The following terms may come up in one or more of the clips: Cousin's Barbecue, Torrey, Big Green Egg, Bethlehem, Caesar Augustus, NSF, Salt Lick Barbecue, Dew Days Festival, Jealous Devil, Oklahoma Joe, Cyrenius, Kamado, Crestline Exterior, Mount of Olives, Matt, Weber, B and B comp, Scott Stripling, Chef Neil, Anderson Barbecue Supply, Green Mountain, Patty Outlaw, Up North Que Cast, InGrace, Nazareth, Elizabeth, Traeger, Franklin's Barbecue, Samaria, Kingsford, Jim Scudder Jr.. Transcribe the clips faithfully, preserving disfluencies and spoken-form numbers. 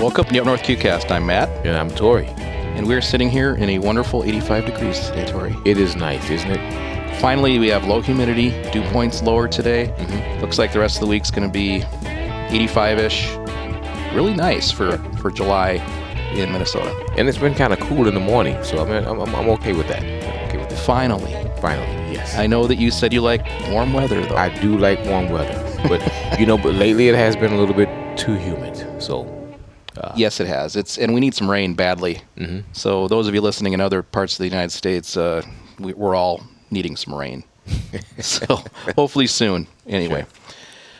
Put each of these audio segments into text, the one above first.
Welcome to the Up North Que Cast. I'm Matt. And I'm Tori. And we're sitting here in a wonderful eighty-five degrees today, Tori. It is nice, isn't it? Finally, we have low humidity. Dew point's lower today. Mm-hmm. Looks like the rest of the week's going to be eighty-five-ish. Really nice for, for July in Minnesota. And it's been kind of cool in the morning, so I mean, I'm, I'm, I'm okay with that. I'm okay with that. Finally. Finally, yes. I know that you said you like warm weather, though. I do like warm weather. But, you know, but lately it has been a little bit too humid, so... Uh, yes, it has. It's and we need some rain badly. Mm-hmm. So those of you listening in other parts of the United States, uh, we, we're all needing some rain. So hopefully soon. Anyway, sure.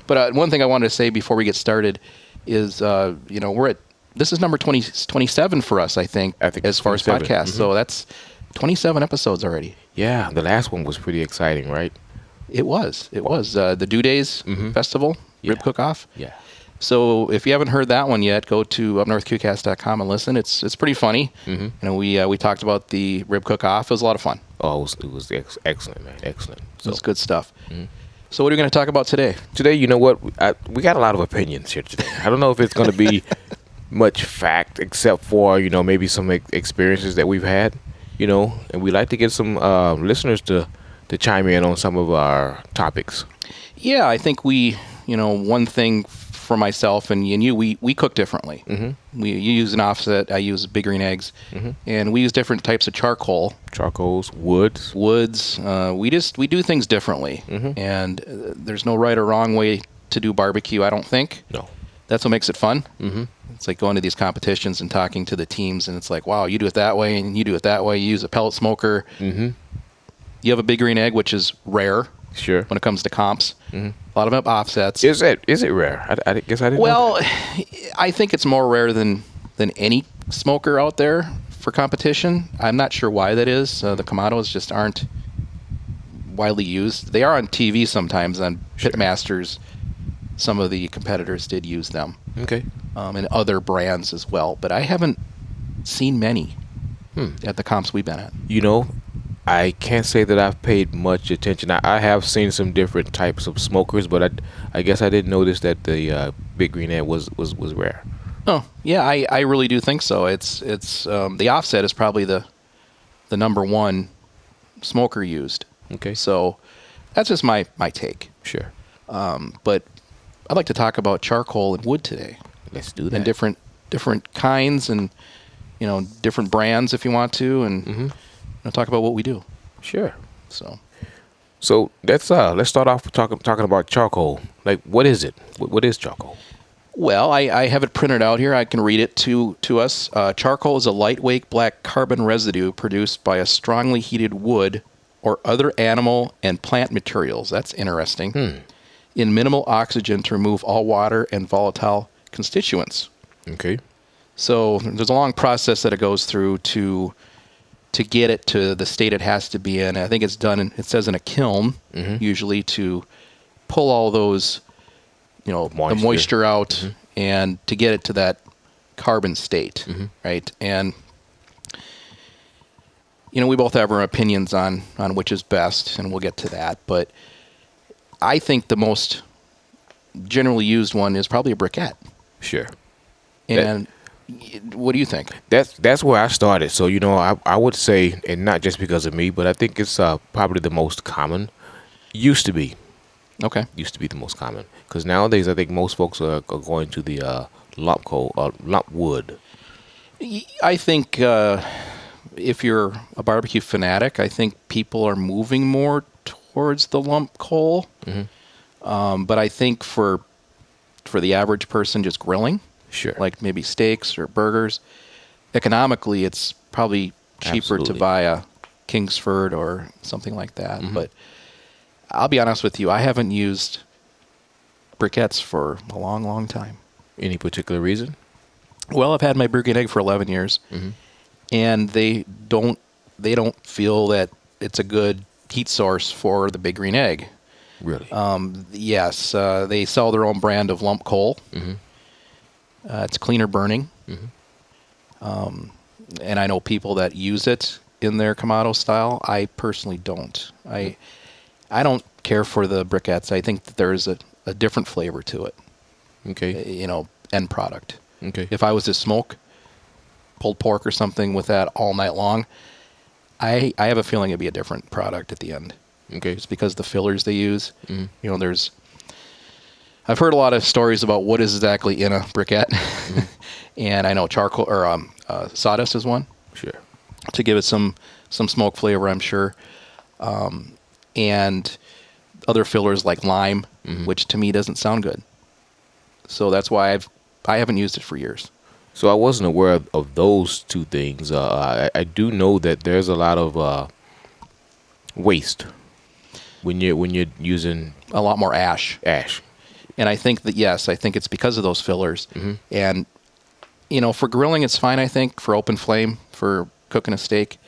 But uh, one thing I wanted to say before we get started is, uh, you know, we're at this is number twenty, twenty-seven for us, I think, I think as far as podcasts. Mm-hmm. So that's twenty-seven episodes already. Yeah, the last one was pretty exciting, right? It was. It was uh, the Dew Days mm-hmm. Festival yeah. Rib Cook-Off. Yeah. So if you haven't heard that one yet, go to up north que cast dot com and listen. It's it's pretty funny. Mm-hmm. You know, we uh, we talked about the rib cook-off. It was a lot of fun. Oh, it was, it was ex- excellent, man. Excellent. So it was good stuff. Mm-hmm. So what are we going to talk about today? Today, you know what? I, we got a lot of opinions here today. I don't know if it's going to be much fact, except for, you know, maybe some ex- experiences that we've had, you know. And we like to get some uh, listeners to, to chime in on some of our topics. Yeah, I think we, you know, one thing... For myself and you, we we cook differently. Mm-hmm. We you use an offset. I use Big Green Eggs, mm-hmm. and we use different types of charcoal. Charcoals, woods, woods. Uh, we just we do things differently, mm-hmm. and uh, there's no right or wrong way to do barbecue. I don't think. No, that's what makes it fun. Mm-hmm. It's like going to these competitions and talking to the teams, and it's like, wow, you do it that way, and you do it that way. You use a pellet smoker. Mm-hmm. You have a Big Green Egg, which is rare. Sure. When it comes to comps, mm-hmm. a lot of them have offsets. Is it is it rare? I, I guess I didn't. Well, know that. I think it's more rare than than any smoker out there for competition. I'm not sure why that is. Uh, the Kamados just aren't widely used. They are on T V sometimes on sure. Pitmasters. Some of the competitors did use them. Okay. Um, and other brands as well, but I haven't seen many hmm. at the comps we've been at. You know. I can't say that I've paid much attention. I, I have seen some different types of smokers, but I, I guess I didn't notice that the uh, Big Green Egg was, was, was rare. Oh, yeah, I, I really do think so. It's it's um, the offset is probably the the number one smoker used. Okay. So that's just my, my take. Sure. Um, but I'd like to talk about charcoal and wood today. Let's do that. And different different kinds and, you know, different brands if you want to and mm-hmm. and talk about what we do. Sure. So, so let's uh, let's start off talking talking about charcoal. Like, what is it? What, what is charcoal? Well, I, I have it printed out here. I can read it to to us. Uh, charcoal is a lightweight black carbon residue produced by a strongly heated wood or other animal and plant materials. That's interesting. Hmm. In minimal oxygen to remove all water and volatile constituents. Okay. So there's a long process that it goes through to. to get it to the state it has to be in. I think it's done, in, it says in a kiln, mm-hmm. usually to pull all those, you know, moisture. the moisture out mm-hmm. and to get it to that carbon state, mm-hmm. right? And, you know, we both have our opinions on, on which is best, and we'll get to that. But I think the most generally used one is probably a briquette. Sure. And... That- What do you think? That's that's where I started. So, you know, I, I would say, and not just because of me, but I think it's uh, probably the most common. Used to be. Okay. Used to be the most common. Because nowadays, I think most folks are, are going to the uh, lump coal, uh, lump wood. I think uh, if you're a barbecue fanatic, I think people are moving more towards the lump coal. Mm-hmm. Um, but I think for for the average person just grilling, sure. like maybe steaks or burgers. Economically, it's probably cheaper Absolutely. to buy a Kingsford or something like that. Mm-hmm. But I'll be honest with you, I haven't used briquettes for a long, long time. Any particular reason? Well, I've had my Big Green Egg for eleven years, mm-hmm. and they don't they don't feel that it's a good heat source for the Big Green Egg. Really? Um, yes. Uh, they sell their own brand of lump coal. Mm-hmm. Uh, it's cleaner burning, mm-hmm. um, and I know people that use it in their Kamado style. I personally don't. I I don't care for the briquettes. I think that there is a, a different flavor to it. Okay. You know, end product. Okay. If I was to smoke pulled pork or something with that all night long, I I have a feeling it'd be a different product at the end. Okay. It's because the fillers they use. Mm-hmm. You know, there's... I've heard a lot of stories about what is exactly in a briquette. Mm-hmm. And I know charcoal or um, uh, sawdust is one. Sure. To give it some, some smoke flavor, I'm sure. Um, and other fillers like lime, mm-hmm. which to me doesn't sound good. So that's why I've, I haven't used it for years. So I wasn't aware of, of those two things. Uh, I, I do know that there's a lot of uh, waste when you're, when you're using... A lot more ash. Ash. And I think that, yes, I think it's because of those fillers. Mm-hmm. And, you know, for grilling, it's fine, I think, for open flame, for cooking a steak,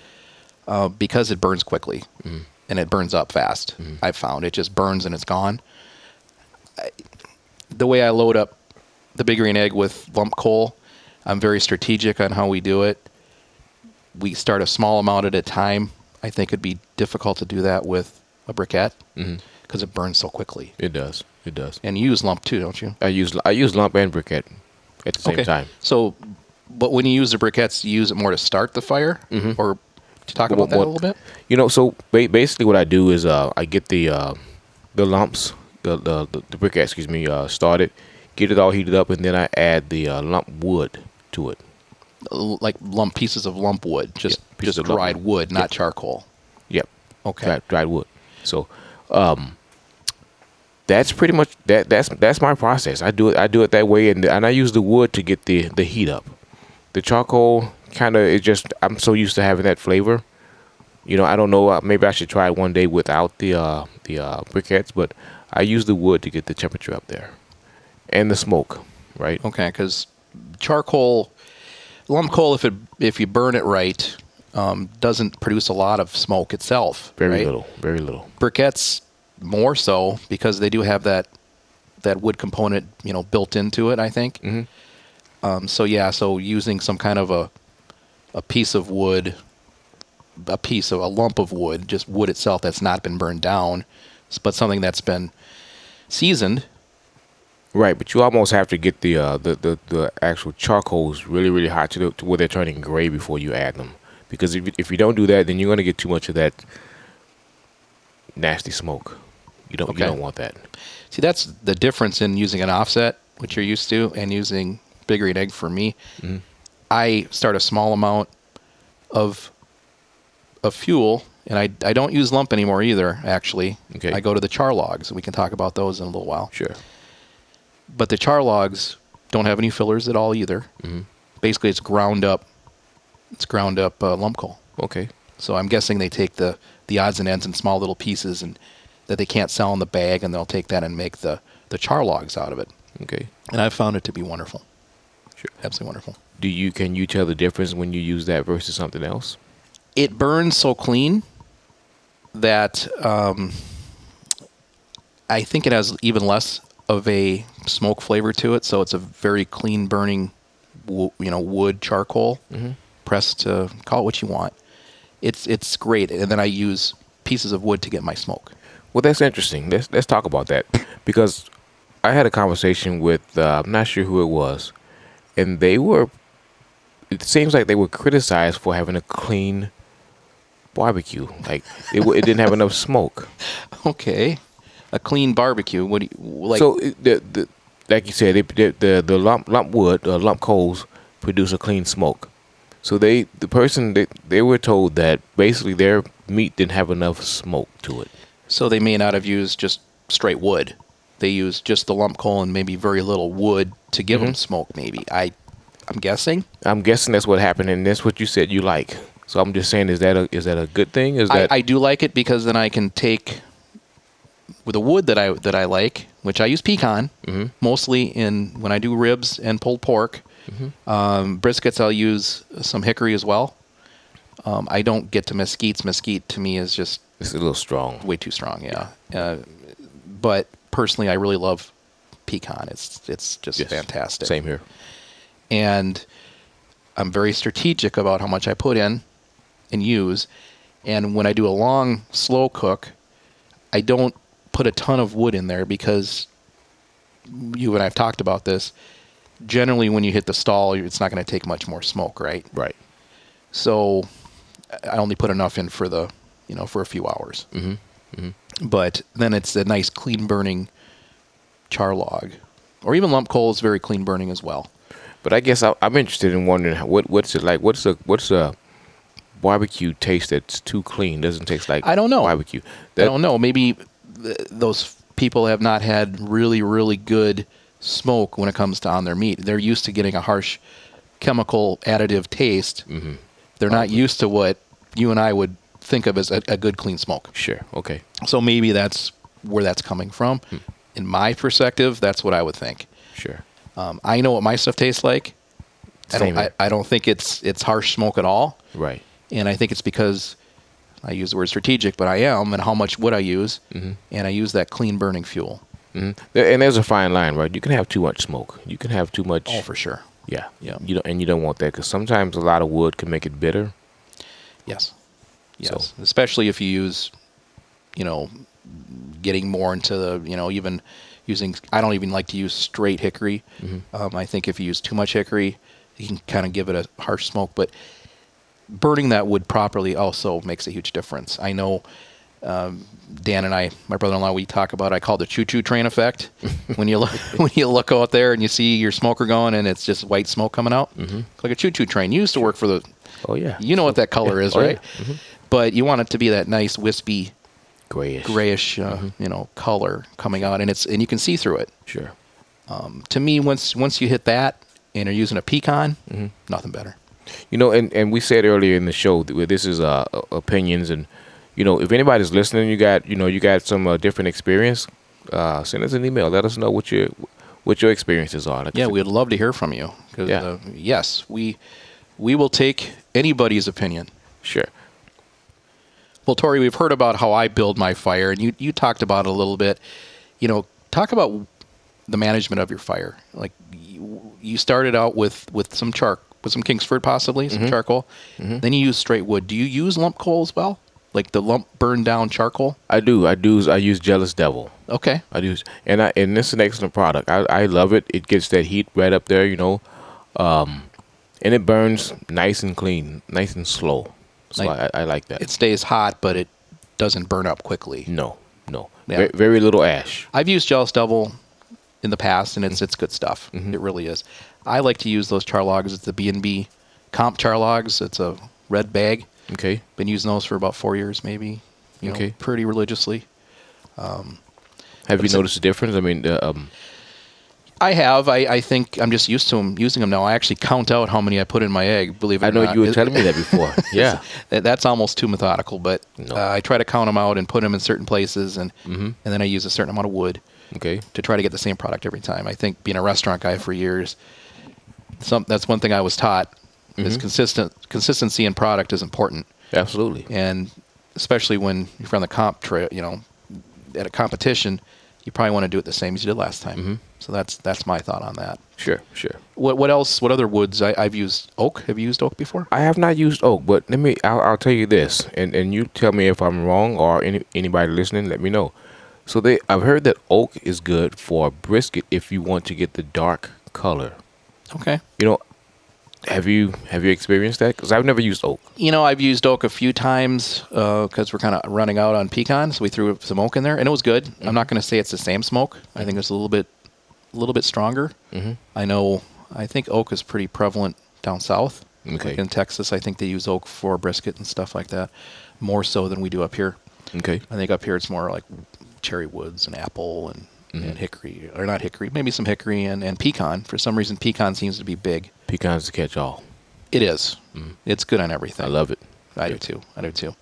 uh, because it burns quickly. Mm-hmm. And it burns up fast, mm-hmm. I've found. It just burns and it's gone. I, the way I load up the Big Green Egg with lump coal, I'm very strategic on how we do it. We start a small amount at a time. I think it'd be difficult to do that with a briquette because mm-hmm. it burns so quickly. It does. It does. And you use lump too, don't you? I use I use lump and briquette at the same okay. time. So, but when you use the briquettes, you use it more to start the fire? Mm-hmm. Or to talk about well, that well, a little bit? You know, so basically what I do is uh, I get the uh, the lumps, the, the, the, the briquette, excuse me, uh, started, get it all heated up, and then I add the uh, lump wood to it. Like lump pieces of lump wood, just, yeah, just dried lump. wood, not yep. charcoal. Yep. Okay. Dried, dried wood. So, um, that's pretty much that. That's that's my process. I do it. I do it that way, and and I use the wood to get the, the heat up. The charcoal kind of is just. I'm so used to having that flavor. You know, I don't know. Uh, maybe I should try it one day without the uh, the uh, briquettes, but I use the wood to get the temperature up there, and the smoke, right? Okay, because charcoal, lump coal, if it if you burn it right, um, doesn't produce a lot of smoke itself. Very right? little. Very little. Briquettes. More so because they do have that that wood component, you know, built into it. I think. Mm-hmm. Um, so yeah, so using some kind of a a piece of wood, a piece of a lump of wood, just wood itself that's not been burned down, but something that's been seasoned. Right, but you almost have to get the uh, the, the the actual charcoals really really hot to, the, to where they're turning gray before you add them, because if if you don't do that, then you're going to get too much of that nasty smoke. You don't, okay. you don't want that. See, that's the difference in using an offset, which you're used to, and using Big Green Egg for me. Mm-hmm. I start a small amount of of fuel, and I, I don't use lump anymore either, actually. Okay. I go to the char logs, and we can talk about those in a little while. Sure. But the char logs don't have any fillers at all either. Mm-hmm. Basically, it's ground up, it's ground up uh, lump coal. Okay. So I'm guessing they take the, the odds and ends in small little pieces and that they can't sell in the bag, and they'll take that and make the, the char logs out of it. Okay. And I've found it to be wonderful. Sure. Absolutely wonderful. Do you can you tell the difference when you use that versus something else? It burns so clean that um, I think it has even less of a smoke flavor to it, so it's a very clean burning wo- you know, wood charcoal mm-hmm. pressed to call it what you want. It's it's great, and then I use pieces of wood to get my smoke. Well, that's interesting. Let's let's talk about that, because I had a conversation with uh, I'm not sure who it was, and they were. It seems like they were criticized for having a clean barbecue, like it it didn't have enough smoke. Okay, a clean barbecue. What do you, like? So the, the like you said, it, the, the the lump lump wood uh, lump coals produce a clean smoke. So they, the person, they, they were told that basically their meat didn't have enough smoke to it. So they may not have used just straight wood. They used just the lump coal and maybe very little wood to give mm-hmm. them smoke, maybe. I, I'm guessing. I'm guessing that's what happened, and that's what you said you like. So I'm just saying, is that a, is that a good thing? Is that I, I do like it because then I can take with the wood that I that I like, which I use pecan mm-hmm. mostly in when I do ribs and pulled pork. Mm-hmm. Um, briskets, I'll use some hickory as well. Um, I don't get to mesquites. Mesquite to me is just... It's a little strong. Way too strong, yeah. yeah. Uh, but personally, I really love pecan. It's it's just yes. fantastic. Same here. And I'm very strategic about how much I put in and use. And when I do a long, slow cook, I don't put a ton of wood in there because you and I have talked about this. generally when you hit the stall, it's not going to take much more smoke, right? Right. So I only put enough in for the, you know, for a few hours. Mm-hmm. Mm-hmm. But then it's a nice clean burning char log, or even lump coal is very clean burning as well. But I guess I, I'm interested in wondering how, what what's it like? What's a what's a barbecue taste that's too clean? Doesn't taste like I don't know barbecue. That, I don't know. Maybe th- those people have not had really really good smoke when it comes to on their meat. They're used to getting a harsh chemical additive taste. Mm-hmm. They're not okay. used to what you and I would think of as a, a good clean smoke. Sure. Okay. So maybe that's where that's coming from. Hmm. In my perspective, that's what I would think. Sure. Um, I know what my stuff tastes like. I don't, I, I don't think it's it's harsh smoke at all. Right. And I think it's because I use the word strategic, but I am, and how much would I use? Mm-hmm. And I use that clean burning fuel. Mm-hmm. And there's a fine line, right? You can have too much smoke. You can have too much. Oh, for sure. Yeah. Yeah. You don't, and you don't want that because sometimes a lot of wood can make it bitter. Yes. Yes. So. Especially if you use, you know, getting more into the, you know, even using, I don't even like to use straight hickory. Mm-hmm. Um, I think if you use too much hickory, you can kind of give it a harsh smoke. But burning that wood properly also makes a huge difference. I know. Um, Dan and I, my brother-in-law, we talk about, I call it the choo-choo train effect. When you look when you look out there and you see your smoker going and it's just white smoke coming out, mm-hmm. like a choo-choo train. You used to work for the, oh yeah, you know what that color yeah. is, oh, right? Yeah. Mm-hmm. But you want it to be that nice wispy, grayish, grayish, uh, mm-hmm. you know, color coming out, and it's and you can see through it. Sure. Um, to me, once once you hit that and you're using a pecan, mm-hmm. nothing better. You know, and, and we said earlier in the show that this is uh, opinions and. You know, if anybody's listening, you got, you know, you got some uh, different experience, uh, send us an email. Let us know what your what your experiences are. Like yeah, we'd love to hear from you. Cause, yeah. Uh, yes, we we will take anybody's opinion. Sure. Well, Tori, we've heard about how I build my fire, and you, you talked about it a little bit. You know, talk about the management of your fire. Like, you, you started out with, with some char, with some Kingsford possibly, some mm-hmm. charcoal. Mm-hmm. Then you use straight wood. Do you use lump coal as well? Like the lump burned down charcoal? I do. I do. I use Jealous Devil. Okay. I do. And I and this is an excellent product. I, I love it. It gets that heat right up there, you know. Um, and it burns nice and clean, nice and slow. So like, I, I like that. It stays hot, but it doesn't burn up quickly. No, no. Yeah. Very, very little ash. I've used Jealous Devil in the past, and it's mm-hmm. it's good stuff. Mm-hmm. It really is. I like to use those char logs. It's the B and B comp char logs. It's a red bag. Okay. Been using those for about four years, maybe. You okay. know, pretty religiously. Um, have you noticed a difference? I mean, uh, um, I have. I, I think I'm just used to them using them now. I actually count out how many I put in my egg. Believe it I or not, I know you were telling me that before. Yeah, that's almost too methodical. But no. uh, I try to count them out and put them in certain places, and mm-hmm. and then I use a certain amount of wood. Okay. To try to get the same product every time. I think being a restaurant guy for years, some that's one thing I was taught. Mm-hmm. Is consistent consistency in product is important. Absolutely. And especially when you're on the comp trail, you know, at a competition, you probably want to do it the same as you did last time. Mm-hmm. So that's that's my thought on that. Sure, sure. What what else? What other woods? I, I've used oak. Have you used oak before? I have not used oak, but let me. I'll, I'll tell you this, and, and you tell me if I'm wrong or any anybody listening, let me know. So they, I've heard that oak is good for brisket if you want to get the dark color. Okay. You know. Have you have you experienced that? Because I've never used oak. You know, I've used oak a few times because uh, we're kind of running out on pecan, so we threw some oak in there, and it was good. Mm-hmm. I'm not going to say it's the same smoke. I think it's a little bit, a little bit stronger. Mm-hmm. I know. I think oak is pretty prevalent down south. Okay. Like in Texas, I think they use oak for brisket and stuff like that, more so than we do up here. Okay. I think up here it's more like cherry woods and apple and. Mm-hmm. And hickory, or not hickory, maybe some hickory and, and pecan. For some reason, pecan seems to be big. Pecan's the catch-all. It is. Mm-hmm. It's good on everything. I love it. I yeah. do, too. I do, too.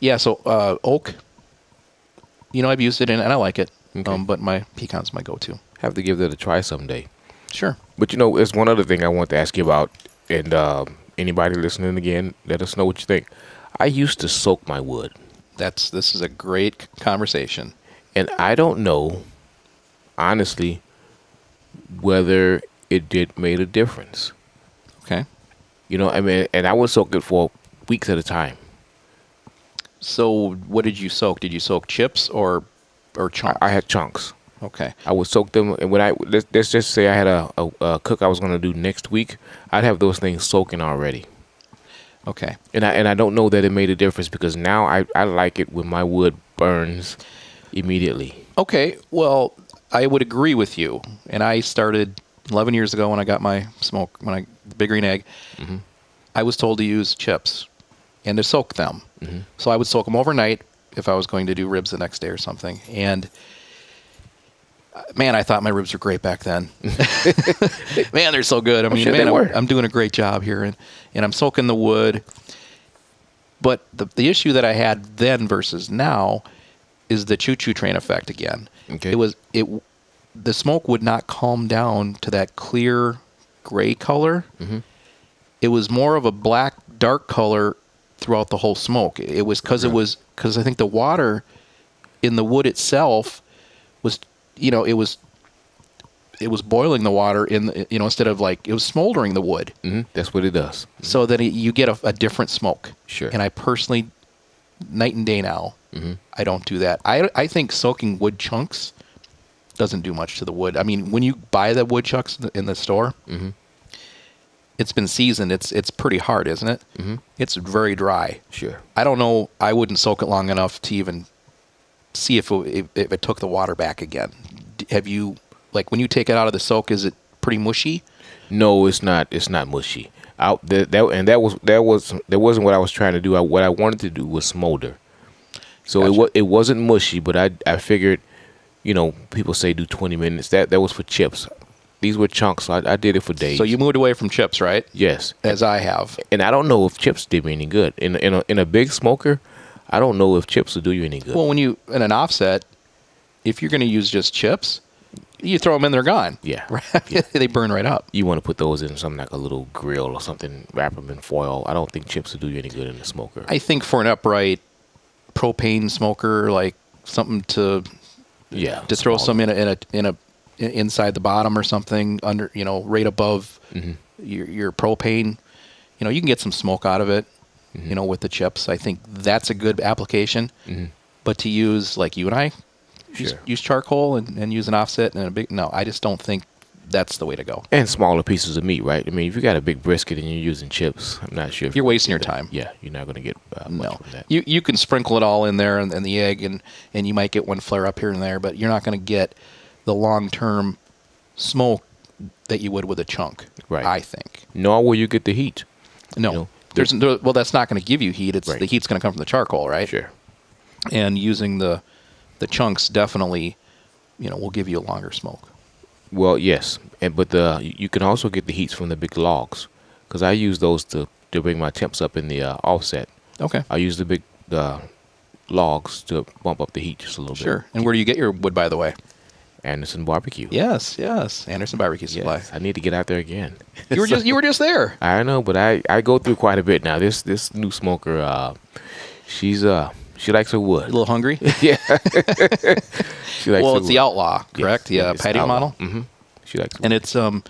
Yeah, so uh, oak, you know, I've used it, in, and I like it, okay. um, but my pecan's my go-to. Have to give that a try someday. Sure. But, you know, there's one other thing I want to ask you about, and uh, anybody listening again, let us know what you think. I used to soak my wood. That's This is a great conversation. And I don't know... honestly, whether it did made a difference. Okay. You know, I mean, and I would soak it for weeks at a time. So what did you soak? Did you soak chips or or chunks? I, I had chunks. Okay. I would soak them, and when I let's, let's just say I had a, a, a cook I was going to do next week, I'd have those things soaking already. Okay. And I and I don't know that it made a difference, because now I, I like it when my wood burns immediately. Okay. Well, I would agree with you. And I started eleven years ago when I got my smoke, when I the Big Green Egg. Mm-hmm. I was told to use chips and to soak them. Mm-hmm. So I would soak them overnight if I was going to do ribs the next day or something. And man, I thought my ribs were great back then. Man, they're so good. I mean, man, I'm, I'm doing a great job here, and, and I'm soaking the wood. But the the issue that I had then versus now is the choo-choo train effect again. Okay. It was it the smoke would not calm down to that clear gray color. Mm-hmm. It was more of a black, dark color throughout the whole smoke. It was because okay. it was because I think the water in the wood itself was. You know, it was it was boiling the water in, the, you know, instead of like, it was smoldering the wood. Mm-hmm. That's what it does. Mm-hmm. So then you get a, a different smoke. Sure. And I personally, night and day now, mm-hmm. I don't do that. I, I think soaking wood chunks doesn't do much to the wood. I mean, when you buy the wood chunks in the store, mm-hmm. it's been seasoned. It's it's pretty hard, isn't it? Mm-hmm. It's very dry. Sure. I don't know. I wouldn't soak it long enough to even see if it, if it took the water back again. Have you, like, when you take it out of the soak, is it pretty mushy? No, it's not. It's not mushy. I, that, that and that was that was that wasn't what I was trying to do. I, what I wanted to do was smolder. So gotcha. it was it wasn't mushy, but I I figured, you know, people say do twenty minutes. That that was for chips. These were chunks. So I, I did it for days. So you moved away from chips, right? Yes, as I have. And I don't know if chips did me any good in in a, in a big smoker. I don't know if chips will do you any good. Well, when you in an offset, if you're going to use just chips, you throw them in, they're gone. Yeah. yeah. They burn right up. You want to put those in something like a little grill or something, wrap them in foil. I don't think chips will do you any good in a smoker. I think for an upright propane smoker, like something to yeah, to throw some in a, in a in a inside the bottom or something under, you know, right above mm-hmm. your your propane, you know, you can get some smoke out of it. Mm-hmm. You know, with the chips, I think that's a good application. Mm-hmm. But to use, like you and I, sure. use, use charcoal and, and use an offset and a big, no, I just don't think that's the way to go. And smaller pieces of meat, right? I mean, if you got a big brisket and you're using chips, I'm not sure. If you're wasting your time. Yeah, you're not going to get uh, much no. from that. You, you can sprinkle it all in there and, and the egg, and, and you might get one flare up here and there, but you're not going to get the long-term smoke that you would with a chunk, right. I think. Nor will you get the heat. No. You know? There's, there, well, that's not going to give you heat. It's right. The heat's going to come from the charcoal, right? Sure. And using the the chunks definitely, you know, will give you a longer smoke. Well, yes, and but the you can also get the heats from the big logs, because I use those to, to bring my temps up in the uh, offset. Okay. I use the big uh, logs to bump up the heat just a little sure. bit. Sure. And where do you get your wood, by the way? Anderson Barbecue. Yes, yes. Anderson Barbecue Supply. Yes, I need to get out there again. You were just you were just there. I know, but I, I go through quite a bit now. This this new smoker, uh, she's uh she likes her wood. A little hungry? yeah. she likes well, it's wood. The Outlaw, correct? Yes, yeah, it's Patty Outlaw. Model. Mm-hmm. She likes. And wood. It's um,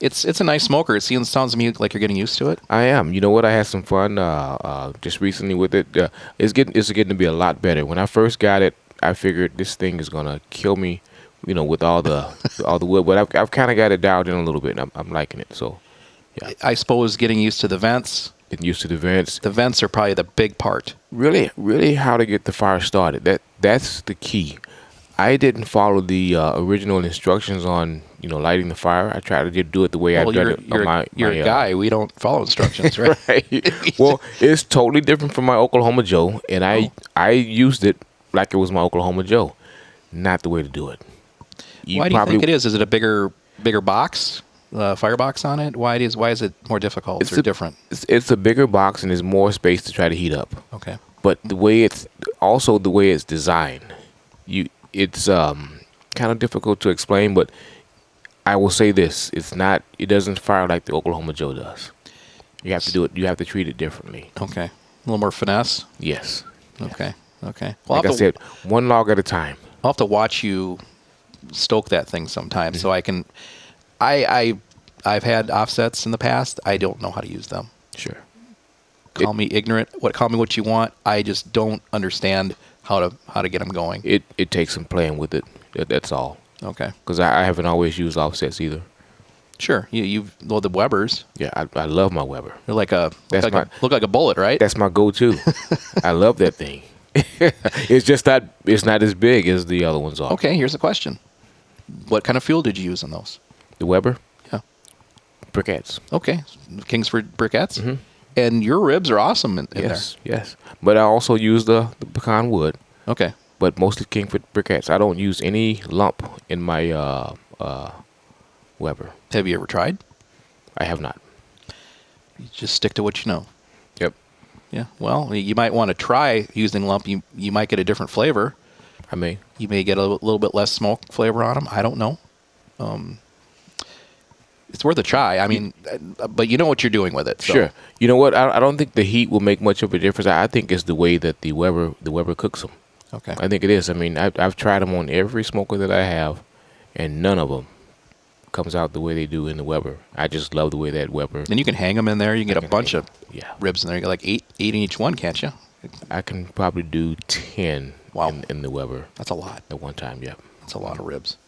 it's it's a nice smoker. It seems sounds to me like you're getting used to it. I am. You know what? I had some fun uh, uh just recently with it. Uh, it's getting it's getting to be a lot better. When I first got it, I figured this thing is gonna kill me. You know, with all the all the wood, but I've I've kind of got it dialed in a little bit, and I'm I'm liking it. So, yeah. I suppose getting used to the vents. Getting used to the vents. The vents are probably the big part. Really, really, how to get the fire started. That that's the key. I didn't follow the uh, original instructions on you know lighting the fire. I tried to do it the way well, I did it. You're, on my, you're my, a guy. Uh, we don't follow instructions, right? right. Well, it's totally different from my Oklahoma Joe, and I oh. I used it like it was my Oklahoma Joe. Not the way to do it. You why do you think it is? Is it a bigger, bigger box, uh, firebox on it? Why it is? Why is it more difficult it's or a, different? It's, it's a bigger box and there's more space to try to heat up. Okay. But the way it's also the way it's designed, you it's um, kind of difficult to explain. But I will say this: it's not. It doesn't fire like the Oklahoma Joe does. You have to do it. You have to treat it differently. Okay. A little more finesse. Yes. Okay. Yeah. Okay. Well, like I said, one log at a time. I'll have to watch you stoke that thing sometimes. Mm-hmm. So I can, I, I, I've had offsets in the past. I don't know how to use them. Sure. Call it, me ignorant. What? Call me what you want. I just don't understand how to how to get them going. It it takes some playing with it. That's all. Okay. Because I, I haven't always used offsets either. Sure. You, you've well, the Webers. Yeah, I, I love my Weber. They're like a that's look, my, like a look like a bullet, right? That's my go-to. I love that thing. It's just not it's not as big as the other ones are. Okay, here's the question: what kind of fuel did you use on those? The Weber. Yeah. Briquettes. Okay, Kingsford briquettes. Mm-hmm. And your ribs are awesome in, in yes, there. Yes, yes. But I also use the, the pecan wood. Okay. But mostly Kingsford briquettes. I don't use any lump in my uh, uh, Weber. Have you ever tried? I have not. You just stick to what you know. Yep. Yeah. Well, you might want to try using lump. You you might get a different flavor. I may. You may get a little bit less smoke flavor on them. I don't know. Um, it's worth a try. I mean, you, but you know what you're doing with it. So. Sure. You know what? I, I don't think the heat will make much of a difference. I think it's the way that the Weber the Weber cooks them. Okay. I think it is. I mean, I've, I've tried them on every smoker that I have, and none of them comes out the way they do in the Weber. I just love the way that Weber. And you can hang them in there. You can I get can a bunch of yeah. ribs in there. You got like eight, eight in each one, can't you? I can probably do ten wow. in, in the Weber. That's a lot. At one time, yeah. That's a lot of ribs.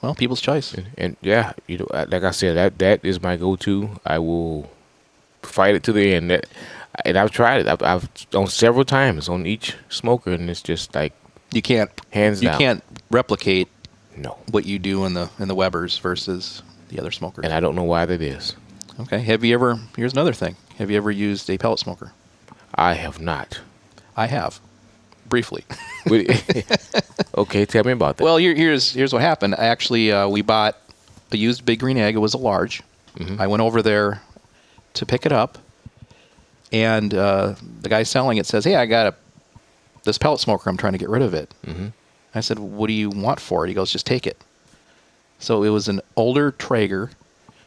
Well, people's choice. And, and yeah, you know, like I said, that that is my go-to. I will fight it to the end. That, and I've tried it. I've, I've on several times on each smoker, and it's just like you can't hands you down. can't replicate. No. What you do in the in the Webers versus the other smokers. And I don't know why that is. Okay. Have you ever, here's another thing. Have you ever used a pellet smoker? I have not. I have. Briefly. Okay. Tell me about that. Well, here, here's here's what happened. Actually, uh, we bought a used Big Green Egg. It was a large. Mm-hmm. I went over there to pick it up. And uh, the guy selling it says, hey, I got a this pellet smoker. I'm trying to get rid of it. Mm-hmm. I said, what do you want for it? He goes, just take it. So it was an older Traeger,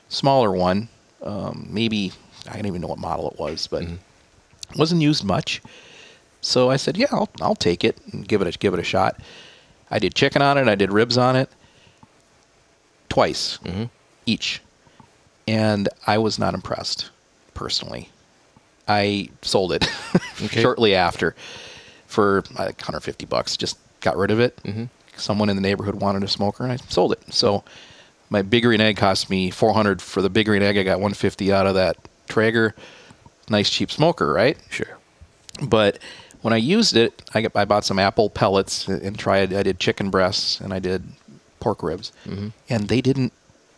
smaller one, um, maybe, I don't even know what model it was, but mm-hmm. it wasn't used much. So I said, yeah, I'll, I'll take it and give it, a, give it a shot. I did chicken on it. I did ribs on it twice mm-hmm. each. And I was not impressed, personally. I sold it okay. shortly after for like one hundred fifty bucks, just got rid of it. Mm-hmm. Someone in the neighborhood wanted a smoker, and I sold it. So my Big Green Egg cost me four hundred dollars for the Big Green Egg. I got one hundred fifty dollars out of that Traeger. Nice cheap smoker, right? Sure. But when I used it, I, got, I bought some apple pellets and tried. I did chicken breasts, and I did pork ribs. Mm-hmm. And they didn't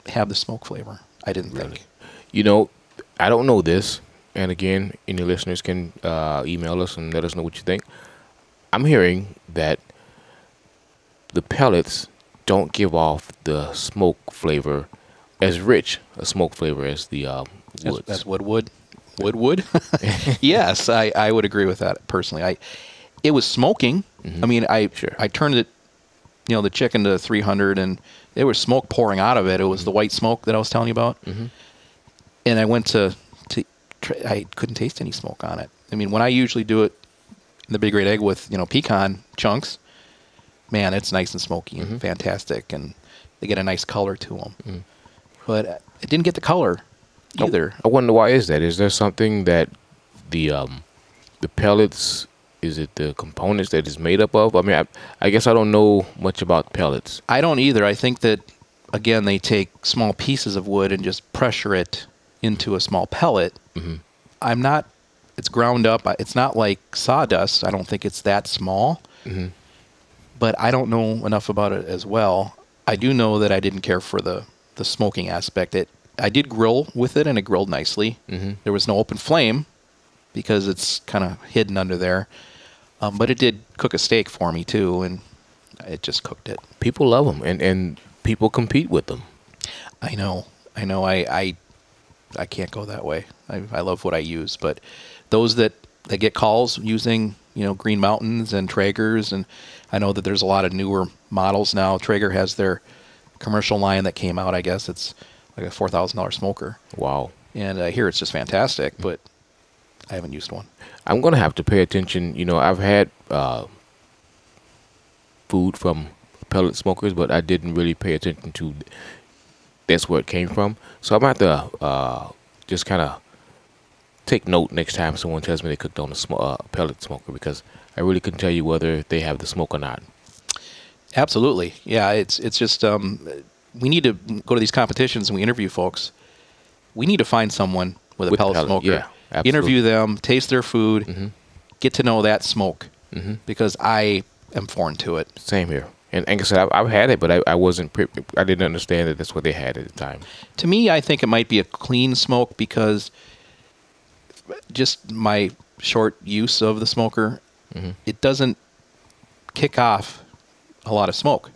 have the smoke flavor, I didn't really? think. You know, I don't know this. And again, any listeners can uh, email us and let us know what you think. I'm hearing that the pellets don't give off the smoke flavor as rich a smoke flavor as the um, woods. That's wood wood? Wood wood? Yes, I, I would agree with that personally. I It was smoking. Mm-hmm. I mean, I sure. I turned it, you know, the chicken to three hundred, and there was smoke pouring out of it. It was mm-hmm. the white smoke that I was telling you about. Mm-hmm. And I went to, to – I couldn't taste any smoke on it. I mean, when I usually do it in the Big Red Egg with, you know, pecan chunks, man, it's nice and smoky and mm-hmm. fantastic, and they get a nice color to them. Mm. But it didn't get the color either. I wonder why is that? Is there something that the um, the pellets, is it the components that it's made up of? I mean, I, I guess I don't know much about pellets. I don't either. I think that, again, they take small pieces of wood and just pressure it into a small pellet. Mm-hmm. I'm not, it's ground up. It's not like sawdust. I don't think it's that small. Mm-hmm. But I don't know enough about it as well. I do know that I didn't care for the, the smoking aspect. It I did grill with it, and it grilled nicely. Mm-hmm. There was no open flame because it's kind of hidden under there. Um, but it did cook a steak for me, too, and it just cooked it. People love them, and, and people compete with them. I know. I know. I I, I can't go that way. I, I love what I use. But those that, that get calls using, you know, Green Mountains and Traegers, and I know that there's a lot of newer models now. Traeger has their commercial line that came out, I guess. It's like a four thousand dollars smoker. Wow. And I uh, hear it's just fantastic, but I haven't used one. I'm going to have to pay attention. You know, I've had uh, food from pellet smokers, but I didn't really pay attention to that's where it came from. So I'm going to have to uh, just kind of take note next time someone tells me they cooked on a sm- uh, pellet smoker, because I really couldn't tell you whether they have the smoke or not. Absolutely. Yeah, it's it's just um, we need to go to these competitions and we interview folks. We need to find someone with a with pellet, pellet smoker. Yeah, absolutely. Interview them, taste their food, mm-hmm. get to know that smoke mm-hmm. because I am foreign to it. Same here. And like I said, I've had it, but I, I wasn't. Pre- I didn't understand that that's what they had at the time. To me, I think it might be a clean smoke because just my short use of the smoker, mm-hmm. it doesn't kick off a lot of smoke.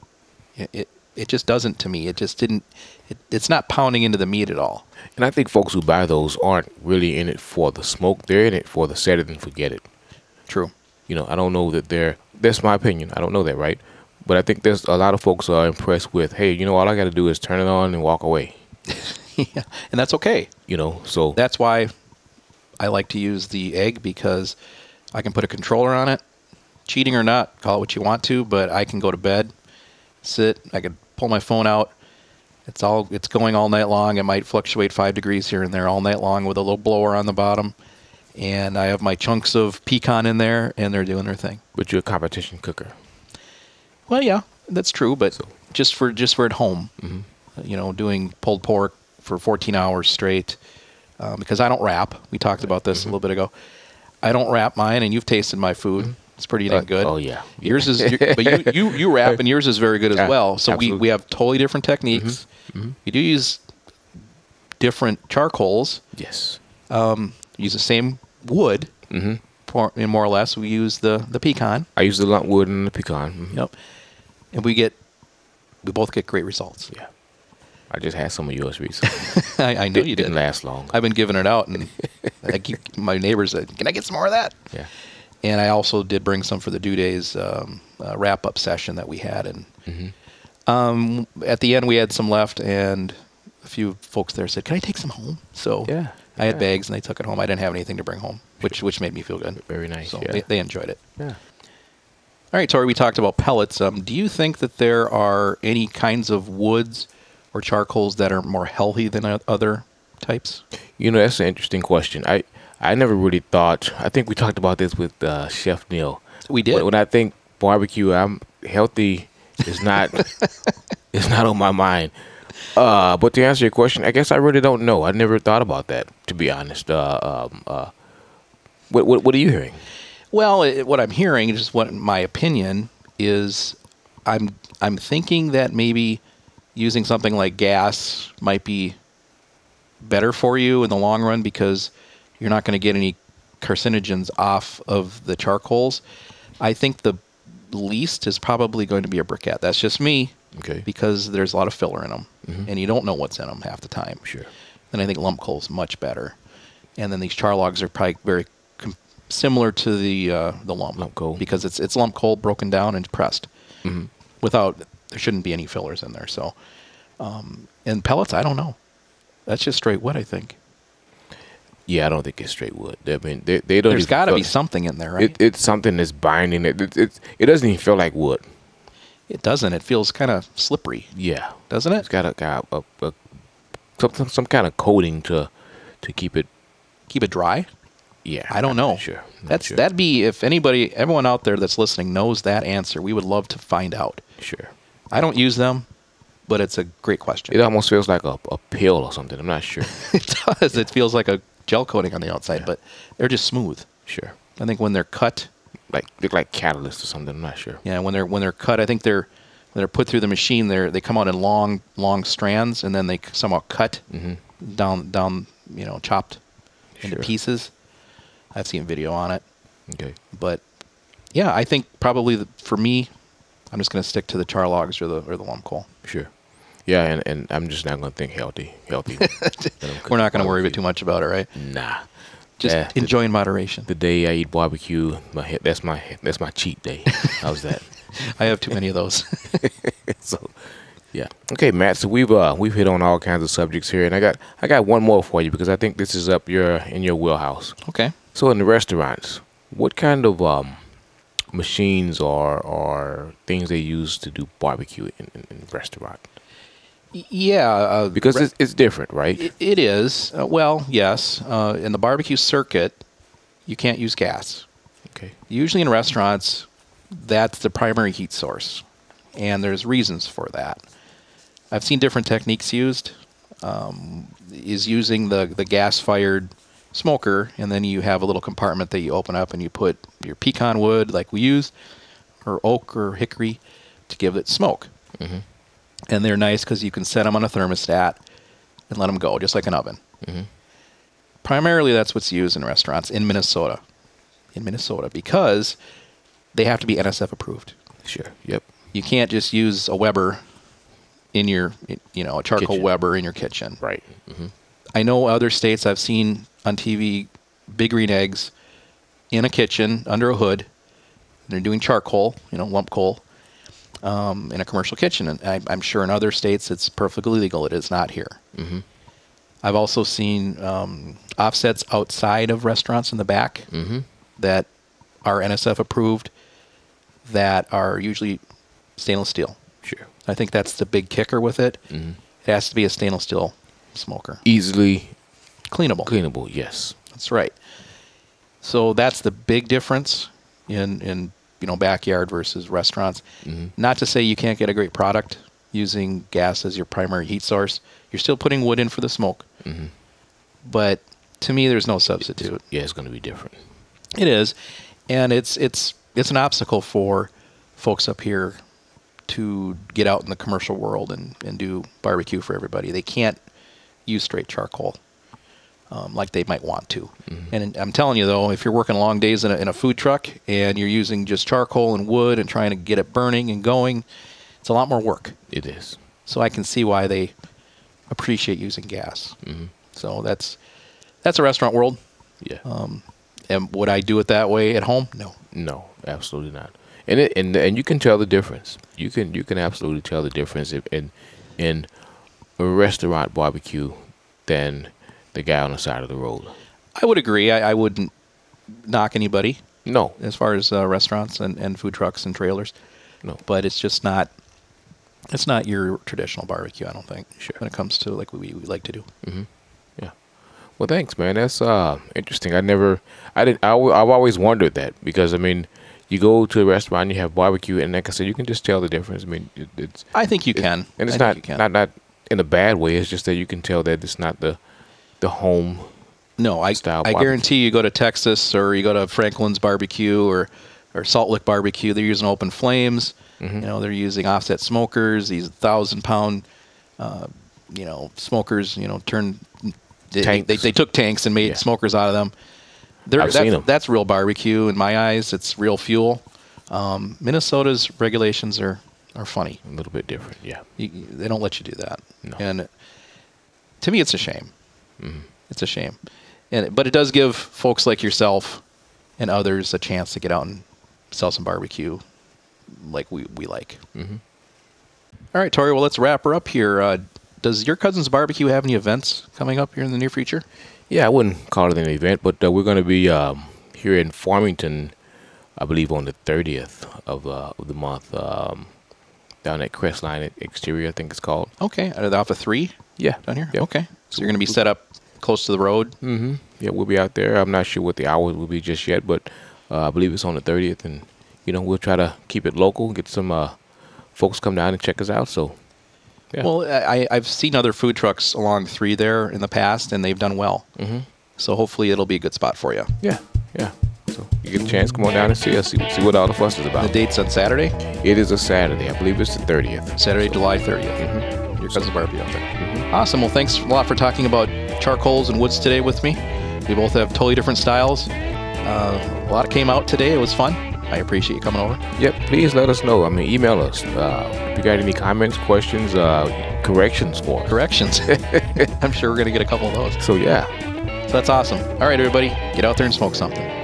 It it, it just doesn't to me. It just didn't. It, it's not pounding into the meat at all. And I think folks who buy those aren't really in it for the smoke. They're in it for the set it and forget it. True. You know, I don't know that they're. That's my opinion. I don't know that, right? But I think there's a lot of folks are impressed with, hey, you know, all I got to do is turn it on and walk away. Yeah, and that's okay. You know, so. That's why I like to use the egg because I can put a controller on it, cheating or not, call it what you want to, but I can go to bed, sit, I can pull my phone out. It's all it's going all night long. It might fluctuate five degrees here and there all night long with a little blower on the bottom. And I have my chunks of pecan in there, and they're doing their thing. But you're a competition cooker. Well, yeah, that's true, but so. just for just for at home, mm-hmm. you know, doing pulled pork for fourteen hours straight, um, because I don't wrap. We talked about this mm-hmm. a little bit ago. I don't wrap mine, and you've tasted my food. Mm-hmm. It's pretty dang good. Uh, oh, yeah. Yours is, but you, you, you wrap, and yours is very good as yeah, well. So we, we have totally different techniques. Mm-hmm. Mm-hmm. We do use different charcoals. Yes. Um, use the same wood. Mm-hmm. More, more or less, we use the, the pecan. I use the lump wood and the pecan. Mm-hmm. Yep. And we get, we both get great results. Yeah. I just had some of yours recently. I, I know D- you did. Didn't last long. I've been giving it out, and I keep my neighbors said, can I get some more of that? Yeah. And I also did bring some for the Dew Days um, uh, wrap-up session that we had. And mm-hmm. um, at the end, we had some left, and a few folks there said, can I take some home? So yeah. I had yeah. bags, and they took it home. I didn't have anything to bring home, which which made me feel good. Very nice. So yeah. they, they enjoyed it. Yeah. All right, Tori, we talked about pellets. Um, do you think that there are any kinds of woods or charcoals that are more healthy than other types? You know, that's an interesting question. I, I never really thought. I think we talked about this with uh, Chef Neil. We did. When, when I think barbecue, I'm healthy. It's not. It's not on my mind. Uh, but to answer your question, I guess I really don't know. I never thought about that, to be honest. Uh, um, uh, what, what what are you hearing? Well, it, what I'm hearing, just what my opinion is, I'm I'm thinking that maybe using something like gas might be better for you in the long run because you're not going to get any carcinogens off of the charcoals. I think the least is probably going to be a briquette. That's just me. Okay. Because there's a lot of filler in them, mm-hmm. and you don't know what's in them half the time. Sure. Then I think lump coal is much better, and then these char logs are probably very com- similar to the uh, the lump, lump coal because it's it's lump coal broken down and pressed. Mm-hmm. Without there shouldn't be any fillers in there. So, um, and pellets, I don't know. That's just straight wood, I think. Yeah, I don't think it's straight wood. I mean, they, they don't. There's got to be something in there, right? It, it's something that's binding it. It, it. it doesn't even feel like wood. It doesn't. It feels kind of slippery. Yeah, doesn't it? It's got a, got a, a, a some, some kind of coating to to keep it keep it dry. Yeah, I don't I'm know. Not sure, not that's sure. That'd be if anybody, everyone out there that's listening knows that answer. We would love to find out. Sure. I don't use them, but it's a great question. It almost feels like a, a pill or something. I'm not sure. It does. Yeah. It feels like a gel coating on the outside, yeah. But they're just smooth. Sure. I think when they're cut. Like look like catalyst or something. I'm not sure. Yeah, when they're when they're cut, I think they're when they're put through the machine. They they come out in long long strands, and then they somehow cut mm-hmm. down down you know chopped sure. into pieces. I've seen video on it. Okay, but yeah, I think probably the, for me, I'm just going to stick to the char logs or the or the lump coal. Sure. Yeah, and, and I'm just not going to think healthy healthy. We're not going to worry too much about it, right? Nah. Just yeah, enjoy the, in moderation. The day I eat barbecue, my that's my that's my cheat day. How's that? I have too many of those. So, yeah. Okay, Matt. So we've uh, we've hit on all kinds of subjects here, and I got I got one more for you because I think this is up your in your wheelhouse. Okay. So in the restaurants, what kind of um, machines are are things they use to do barbecue in in, in restaurant? Yeah. Uh, because it's, it's different, right? It, it is. Uh, well, yes. Uh, in the barbecue circuit, you can't use gas. Okay. Usually in restaurants, that's the primary heat source. and there's reasons for that. I've seen different techniques used. Um, is using the, the gas-fired smoker, and then you have a little compartment that you open up and you put your pecan wood, like we use, or oak or hickory, to give it smoke. Mm-hmm. And they're nice because you can set them on a thermostat and let them go, just like an oven. Mm-hmm. Primarily, that's what's used in restaurants in Minnesota. In Minnesota, because they have to be N S F approved. Sure, yep. You can't just use a Weber in your, you know, a charcoal kitchen. Weber in your kitchen. Right. Mm-hmm. I know other states I've seen on T V, Big Green Eggs in a kitchen under a hood. They're doing charcoal, you know, lump coal, um, in a commercial kitchen. And I, I'm sure in other states it's perfectly legal. It is not here. Mm-hmm. I've also seen um, offsets outside of restaurants in the back mm-hmm. that are N S F approved that are usually stainless steel. Sure. I think that's the big kicker with it. Mm-hmm. It has to be a stainless steel smoker. Easily cleanable. Cleanable, yes. That's right. So that's the big difference in, in you know, backyard versus restaurants. Mm-hmm. Not to say you can't get a great product using gas as your primary heat source. You're still putting wood in for the smoke. Mm-hmm. But to me, there's no substitute. It's, yeah, it's going to be different. It is. And it's it's it's an obstacle for folks up here to get out in the commercial world and, and do barbecue for everybody. They can't use straight charcoal um, like they might want to. Mm-hmm. And I'm telling you, though, if you're working long days in a, in a food truck and you're using just charcoal and wood and trying to get it burning and going, it's a lot more work. It is. So I can see why they appreciate using gas. Mm-hmm. So that's that's a restaurant world. Yeah. Um, and would I do it that way at home? No. No, absolutely not. And it, and and you can tell the difference. You can you can absolutely tell the difference in in a restaurant barbecue than the guy on the side of the road. I would agree. I, I wouldn't knock anybody. No. As far as uh, restaurants and, and food trucks and trailers. No. But it's just not it's not your traditional barbecue. I don't think. Sure. When it comes to like what we, we like to do. Mm-hmm. Yeah. Well, thanks, man. That's uh interesting. I never I didn't I w- I've always wondered that because I mean. You go to a restaurant, you have barbecue, and like I said, you can just tell the difference. I mean, it, it's. I think you it, can, and it's not, not not in a bad way. It's just that you can tell that it's not the the home. No, I style I barbecue. Guarantee you go to Texas or you go to Franklin's Barbecue or or Salt Lick Barbecue. They're using open flames. Mm-hmm. You know, they're using offset smokers. These thousand pound, uh, you know, smokers. You know, turned they, they they took tanks and made yeah. smokers out of them. There, I've that's, seen them. That's real barbecue in my eyes. It's real fuel. Um, Minnesota's regulations are, are funny. A little bit different, yeah. You, they don't let you do that. No. And to me, it's a shame. Mm-hmm. It's a shame. And but it does give folks like yourself and others a chance to get out and sell some barbecue like we, we like. Mm-hmm. All right, Tori, well, let's wrap her up here. Uh, does your Cousin's Barbecue have any events coming up here in the near future? Yeah, I wouldn't call it an event, but uh, we're going to be um, here in Farmington, I believe, on the thirtieth of, uh, of the month, um, down at Crestline Exterior, I think it's called. Okay, out of the, off of three? Yeah. Down here? Yep. Okay. So you're going to be set up close to the road? Mm-hmm. Yeah, we'll be out there. I'm not sure what the hours will be just yet, but uh, I believe it's on the thirtieth, and, you know, we'll try to keep it local, get some uh, folks come down and check us out, so... Yeah. Well, I, I've seen other food trucks along three there in the past, and they've done well. Mm-hmm. So hopefully it'll be a good spot for you. Yeah, yeah. So you get a chance, come on down and see us, see, see what all the fuss is about. The date's on Saturday? It is a Saturday. I believe it's the thirtieth. Saturday, so. July thirtieth. Mm-hmm. Your Cousin's Barbecue out there. Mm-hmm. Awesome. Well, thanks a lot for talking about charcoals and woods today with me. We both have totally different styles. Uh, a lot came out today. It was fun. I appreciate you coming over. Yep, please let us know. I mean, email us. Uh, if you got any comments, questions, uh, corrections for us. Corrections. I'm sure we're going to get a couple of those. So, yeah. So, that's awesome. All right, everybody, get out there and smoke something.